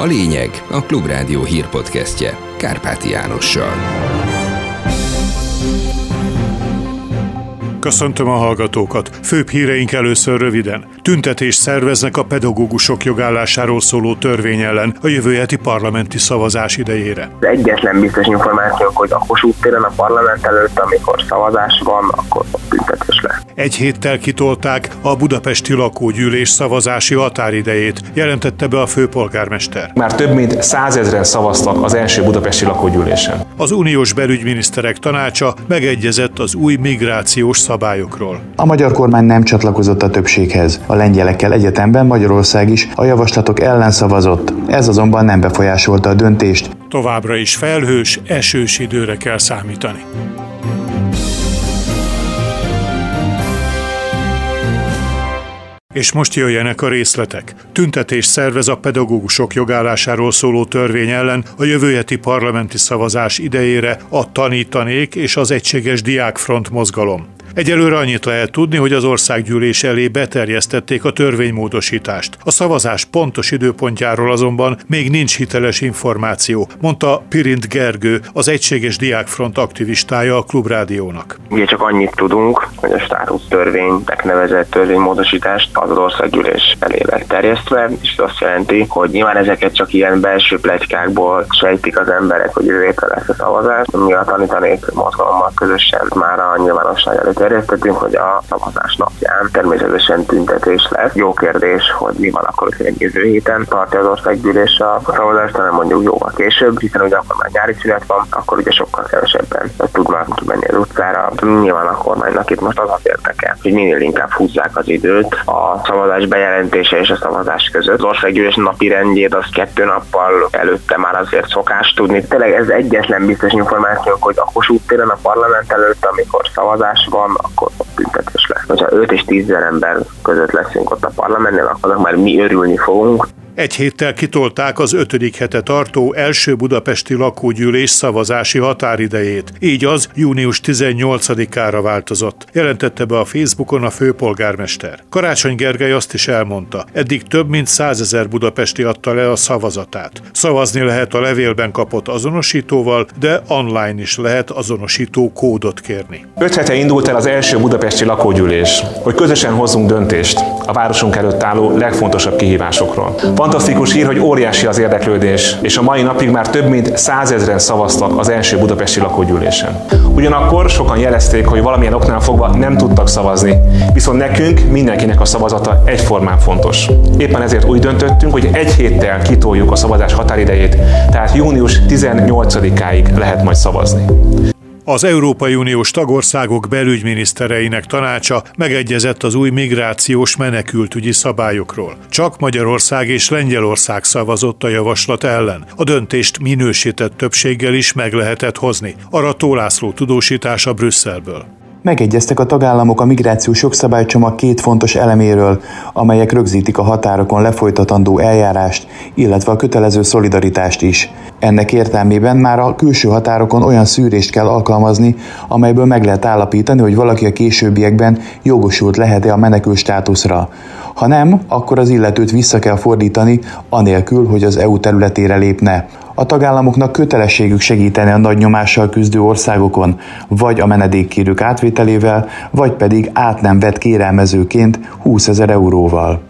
A Lényeg, a Klubrádió hírpodcastje Kárpáti Jánossal. Köszöntöm a hallgatókat! Főbb híreink először röviden. Tüntetést szerveznek a pedagógusok jogállásáról szóló törvény ellen a jövő heti parlamenti szavazás idejére. Egyetlen biztos információk, hogy a Kossuth téren a parlament előtt, amikor szavazás van, akkor tüntetés lesz. Egy héttel kitolták a budapesti lakógyűlés szavazási határidejét, jelentette be a főpolgármester. Már több mint 100 000-en szavaztak az első budapesti lakógyűlésen. Az uniós belügyminiszterek tanácsa megegyezett az új migrációs szabályokról. A magyar kormány nem csatlakozott a többséghez. A lengyelekkel egyetemben Magyarország is a javaslatok ellen szavazott. Ez azonban nem befolyásolta a döntést. Továbbra is felhős, esős időre kell számítani. És most jöjjenek a részletek. Tüntetés szervez a pedagógusok jogállásáról szóló törvény ellen a jövő heti parlamenti szavazás idejére a Tanítanék és az Egységes Diákfront mozgalom. Egyelőre annyit lehet tudni, hogy az országgyűlés elé beterjesztették a törvénymódosítást. A szavazás pontos időpontjáról azonban még nincs hiteles információ, mondta Pirint Gergő, az Egységes Diákfront aktivistája a Klubrádiónak. Ugye csak annyit tudunk, hogy a státusz törvénynek nevezett törvénymódosítást az országgyűlés elé lett terjesztve, és ez azt jelenti, hogy nyilván ezeket csak ilyen belső pletykákból sejtik az emberek, hogy jövőre lesz a szavazás, ami a Tanítanék mozgalommal közösen már a nyilvánosság előtt terjesztettünk, hogy a szavazás napján természetesen tüntetés lesz. Jó kérdés, hogy mi van akkor, hogy jövő héten tartja az országgyűlés a szavazást, hanem mondjuk jóval később, hiszen ugye akkor már nyári szünet van, akkor ugye sokkal kevesebben tudnak kimenni az utcára. Nyilván a kormánynak itt most az az érdeke, hogy minél inkább húzzák az időt a szavazás bejelentése és a szavazás között. Az országgyűlés napi rendjét az 2 nappal előtte már azért szokás tudni. Tényleg ez egyetlen biztos információ, hogy a Kossuth téren a parlament előtt, amikor szavazás van, akkor tüntetés lesz. Ha 5 és 10 ember között leszünk ott a parlamentnél, akkor már mi örülni fogunk. Egy héttel kitolták az 5. hete tartó első budapesti lakógyűlés szavazási határidejét, így az június 18-ára változott, jelentette be a Facebookon a főpolgármester. Karácsony Gergely azt is elmondta, eddig több mint 100 000 budapesti adta le a szavazatát. Szavazni lehet a levélben kapott azonosítóval, de online is lehet azonosító kódot kérni. 5 hete indult el az első budapesti lakógyűlés, hogy közösen hozzunk döntést a városunk előtt álló legfontosabb kihívásokról. Fantasztikus hír, hogy óriási az érdeklődés, és a mai napig már több mint 100 000-en szavaztak az első budapesti lakógyűlésen. Ugyanakkor sokan jelezték, hogy valamilyen oknál fogva nem tudtak szavazni, viszont nekünk mindenkinek a szavazata egyformán fontos. Éppen ezért úgy döntöttünk, hogy egy héttel kitoljuk a szavazás határidejét, tehát június 18-áig lehet majd szavazni. Az Európai Uniós tagországok belügyminisztereinek tanácsa megegyezett az új migrációs menekültügyi szabályokról. Csak Magyarország és Lengyelország szavazott a javaslat ellen. A döntést minősített többséggel is meg lehetett hozni. Arató László tudósítása Brüsszelből. Megegyeztek a tagállamok a migrációs jogszabálycsomag 2 fontos eleméről, amelyek rögzítik a határokon lefolytatandó eljárást, illetve a kötelező szolidaritást is. Ennek értelmében már a külső határokon olyan szűrést kell alkalmazni, amelyből meg lehet állapítani, hogy valaki a későbbiekben jogosult lehet-e a menekült státuszra. Ha nem, akkor az illetőt vissza kell fordítani, anélkül, hogy az EU területére lépne. A tagállamoknak kötelességük segíteni a nagy nyomással küzdő országokon, vagy a menedékkérők átvételével, vagy pedig át nem vett kérelmezőként 20 000 euróval.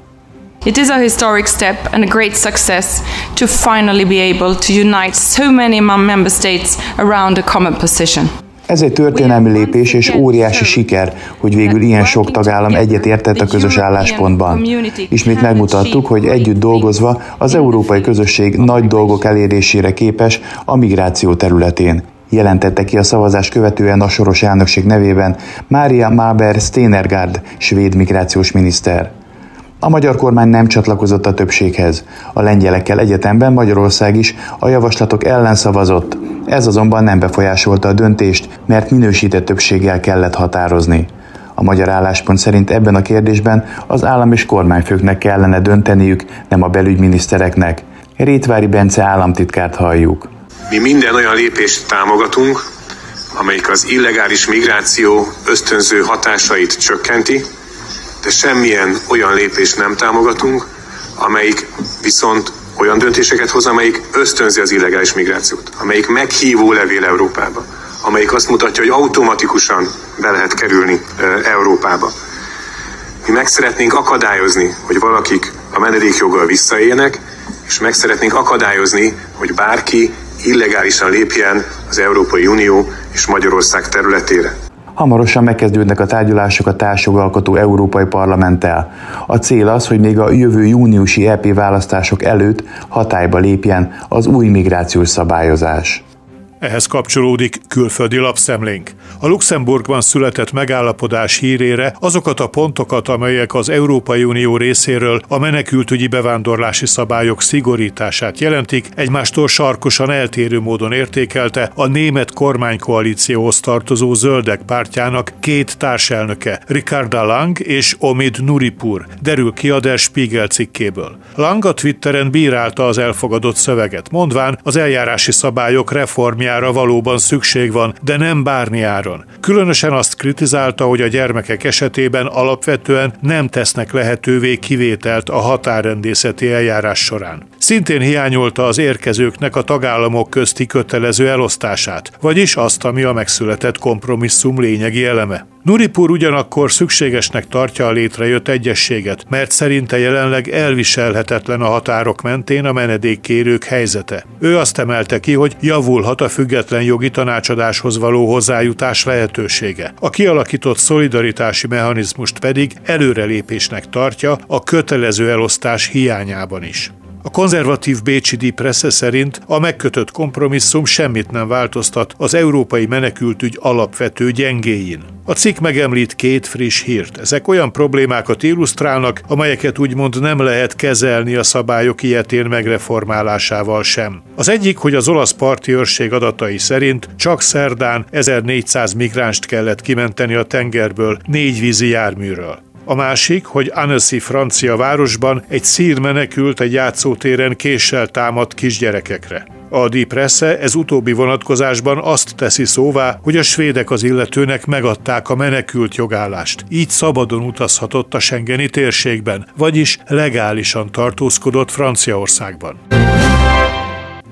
It is a historic step and a great success to finally be able to unite so many member states around a common position. Ez egy történelmi lépés és óriási siker, hogy végül ilyen sok tagállam egyetértett a közös álláspontban. Ismét megmutattuk, hogy együtt dolgozva az európai közösség nagy dolgok elérésére képes a migráció területén. Jelentette ki a szavazást követően a soros elnökség nevében Mária Malmer Stenergard, svéd migrációs miniszter. A magyar kormány nem csatlakozott a többséghez. A lengyelekkel egyetemben Magyarország is a javaslatok ellen szavazott. Ez azonban nem befolyásolta a döntést, mert minősített többséggel kellett határozni. A magyar álláspont szerint ebben a kérdésben az állam és kormányfőknek kellene dönteniük, nem a belügyminisztereknek. Rétvári Bence államtitkárt halljuk. Mi minden olyan lépést támogatunk, amelyik az illegális migráció ösztönző hatásait csökkenti, de semmilyen olyan lépést nem támogatunk, amelyik viszont Olyan döntéseket hoz, amelyik ösztönzi az illegális migrációt, amelyik meghívó levél Európába, amelyik azt mutatja, hogy automatikusan be lehet kerülni Európába. Mi meg szeretnénk akadályozni, hogy valakik a menedékjoggal visszaéljenek, és meg szeretnénk akadályozni, hogy bárki illegálisan lépjen az Európai Unió és Magyarország területére. Hamarosan megkezdődnek a tárgyalások a társjogalkotó Európai Parlamenttel. A cél az, hogy még a jövő júniusi EP választások előtt hatályba lépjen az új migrációs szabályozás. Ehhez kapcsolódik külföldi lapszemlénk. A Luxemburgban született megállapodás hírére azokat a pontokat, amelyek az Európai Unió részéről a menekültügyi bevándorlási szabályok szigorítását jelentik, egymástól sarkosan eltérő módon értékelte a német kormánykoalícióhoz tartozó Zöldek pártjának két társelnöke, Ricarda Lang és Omid Nouripour, derül ki a Der Spiegel cikkéből. Lang a Twitteren bírálta az elfogadott szöveget, mondván az eljárási szabályok reformjára valóban szükség van, de nem bármi áron. Különösen azt kritizálta, hogy a gyermekek esetében alapvetően nem tesznek lehetővé kivételt a határrendészeti eljárás során. Szintén hiányolta az érkezőknek a tagállamok közti kötelező elosztását, vagyis azt, ami a megszületett kompromisszum lényegi eleme. Nouripour ugyanakkor szükségesnek tartja a létrejött egyességet, mert szerinte jelenleg elviselhetetlen a határok mentén a menedékkérők helyzete. Ő azt emelte ki, hogy javulhat a független jogi tanácsadáshoz való hozzájutás lehetősége. A kialakított szolidaritási mechanizmust pedig előrelépésnek tartja a kötelező elosztás hiányában is. A konzervatív bécsi Die Presse szerint a megkötött kompromisszum semmit nem változtat az európai menekültügy alapvető gyengéin. A cikk megemlít két friss hírt. Ezek olyan problémákat illusztrálnak, amelyeket úgymond nem lehet kezelni a szabályok ilyetén megreformálásával sem. Az egyik, hogy az olasz parti őrség adatai szerint csak szerdán 1400 migránst kellett kimenteni a tengerből 4 vízi járműről. A másik, hogy Annecy francia városban egy szír menekült egy játszótéren késsel támadt kisgyerekekre. A Die Presse ez utóbbi vonatkozásban azt teszi szóvá, hogy a svédek az illetőnek megadták a menekült jogállást, így szabadon utazhatott a schengeni térségben, vagyis legálisan tartózkodott Franciaországban.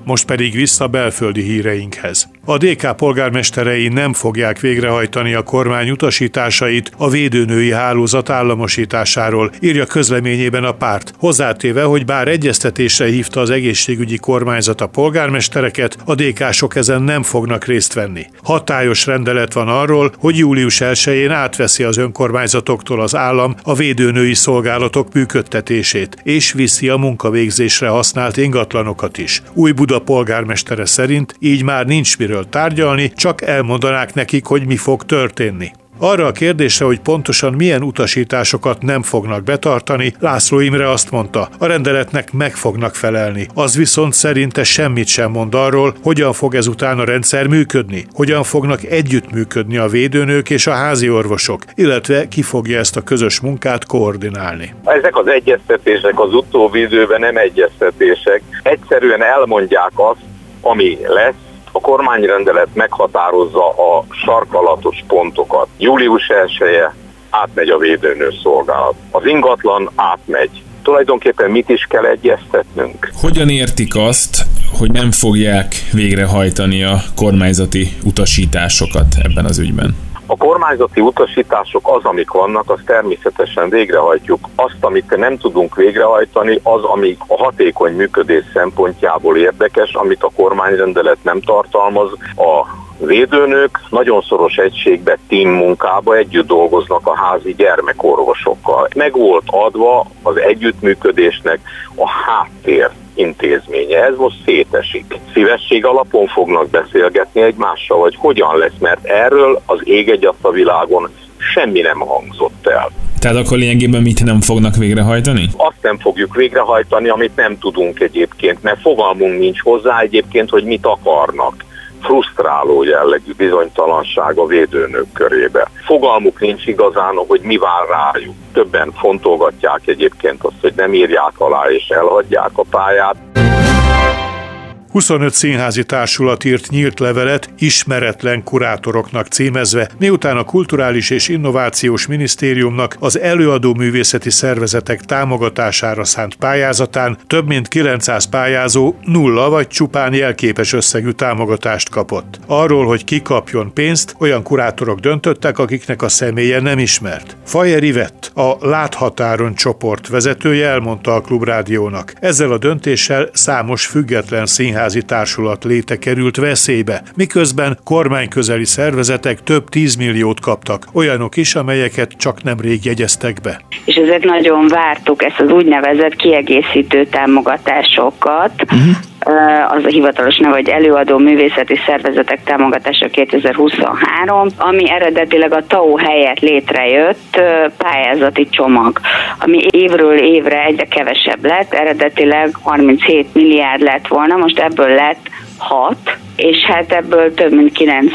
Most pedig vissza belföldi híreinkhez. A DK polgármesterei nem fogják végrehajtani a kormány utasításait a védőnői hálózat államosításáról, írja közleményében a párt, hozzátéve, hogy bár egyeztetésre hívta az egészségügyi kormányzat a polgármestereket, a DK-sok ezen nem fognak részt venni. Hatályos rendelet van arról, hogy július 1-én átveszi az önkormányzatoktól az állam a védőnői szolgálatok működtetését, és viszi a munkavégzésre használt ingatlanokat is. Új Buda polgármestere szerint így már nincs miről tárgyalni, csak elmondanák nekik, hogy mi fog történni. Arra a kérdésre, hogy pontosan milyen utasításokat nem fognak betartani, László Imre azt mondta, a rendeletnek meg fognak felelni. Az viszont szerinte semmit sem mond arról, hogyan fog ezután a rendszer működni, hogyan fognak együttműködni a védőnők és a házi orvosok, illetve ki fogja ezt a közös munkát koordinálni. Ezek az egyeztetések az utóbbi időben nem egyeztetések. Egyszerűen elmondják azt, ami lesz. A kormányrendelet meghatározza a sarkalatos pontokat. Július 1-e átmegy a védőnő szolgálat. Az ingatlan átmegy. Tulajdonképpen mit is kell egyeztetnünk? Hogyan értik azt, hogy nem fogják végrehajtani a kormányzati utasításokat ebben az ügyben? A kormányzati utasítások az, amik vannak, azt természetesen végrehajtjuk. Azt, amit nem tudunk végrehajtani, az, ami a hatékony működés szempontjából érdekes, amit a kormányrendelet nem tartalmaz. A védőnők nagyon szoros egységben, team munkába együtt dolgoznak a házi gyermekorvosokkal. Meg volt adva az együttműködésnek a háttér intézménye. Ez most szétesik. Szívesség alapon fognak beszélgetni egymással, hogy hogyan lesz, mert erről az ég egyatta világon semmi nem hangzott el. Tehát akkor lényegében mit nem fognak végrehajtani? Azt nem fogjuk végrehajtani, amit nem tudunk egyébként, mert fogalmunk nincs hozzá egyébként, hogy mit akarnak. Frusztráló jellegű bizonytalanság a védőnök körébe. Fogalmuk nincs igazán, hogy mi vár rájuk. Többen fontolgatják egyébként azt, hogy nem írják alá és elhagyják a pályát. 25 színházi társulat írt nyílt levelet ismeretlen kurátoroknak címezve, miután a Kulturális és Innovációs Minisztériumnak az előadó művészeti szervezetek támogatására szánt pályázatán több mint 900 pályázó nulla vagy csupán jelképes összegű támogatást kapott. Arról, hogy ki kapjon pénzt, olyan kurátorok döntöttek, akiknek a személye nem ismert. Fajer Ivett, a Láthatáron csoport vezetője elmondta a Klubrádiónak. Ezzel a döntéssel számos független színházi társulat léte került veszélybe, miközben kormányközeli szervezetek több 10 milliót kaptak, olyanok is, amelyeket csak nemrég jegyeztek be. És ezért nagyon vártuk ezt az úgynevezett kiegészítő támogatásokat, az a hivatalos neve, hogy előadó művészeti szervezetek támogatása 2023, ami eredetileg a TAO helyett létrejött pályázati csomag, ami évről évre egyre kevesebb lett, eredetileg 37 milliárd lett volna, most ebből lett 6, és hát ebből több mint 900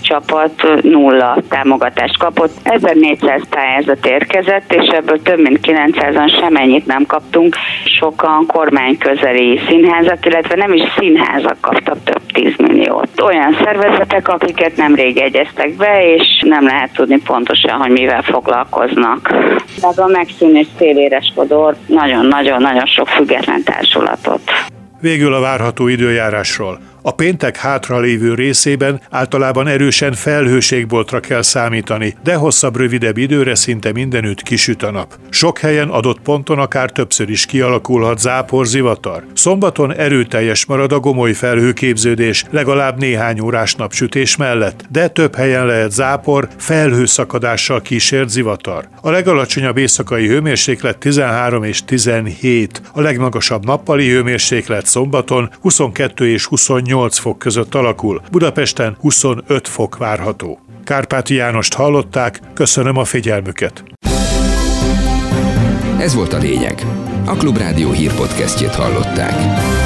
csapat nulla támogatást kapott. 1400 pályázat érkezett, és ebből több mint 900-an semennyit nem kaptunk. Sokan kormányközeli színházak, illetve nem is színházak kaptak több 10 milliót. Olyan szervezetek, akiket nemrég jegyeztek be, és nem lehet tudni pontosan, hogy mivel foglalkoznak. Ez a megszűnés széléreskor nagyon-nagyon-nagyon sok független társulatot. Végül a várható időjárásról. A péntek hátralévő részében általában erősen felhőségboltra kell számítani, de hosszabb-rövidebb időre szinte mindenütt kisüt a nap. Sok helyen adott ponton akár többször is kialakulhat zápor-zivatar. Szombaton erőteljes marad a gomoly felhőképződés, legalább néhány órás napsütés mellett, de több helyen lehet zápor, felhőszakadással kísért zivatar. A legalacsonyabb éjszakai hőmérséklet 13 és 17, a legmagasabb nappali hőmérséklet szombaton 22 és 28 fok között alakul, Budapesten 25 fok várható. Kárpáti Jánost hallották, köszönöm a figyelmüket! Ez volt a lényeg. A Klubrádió hírpodcastjét hallották.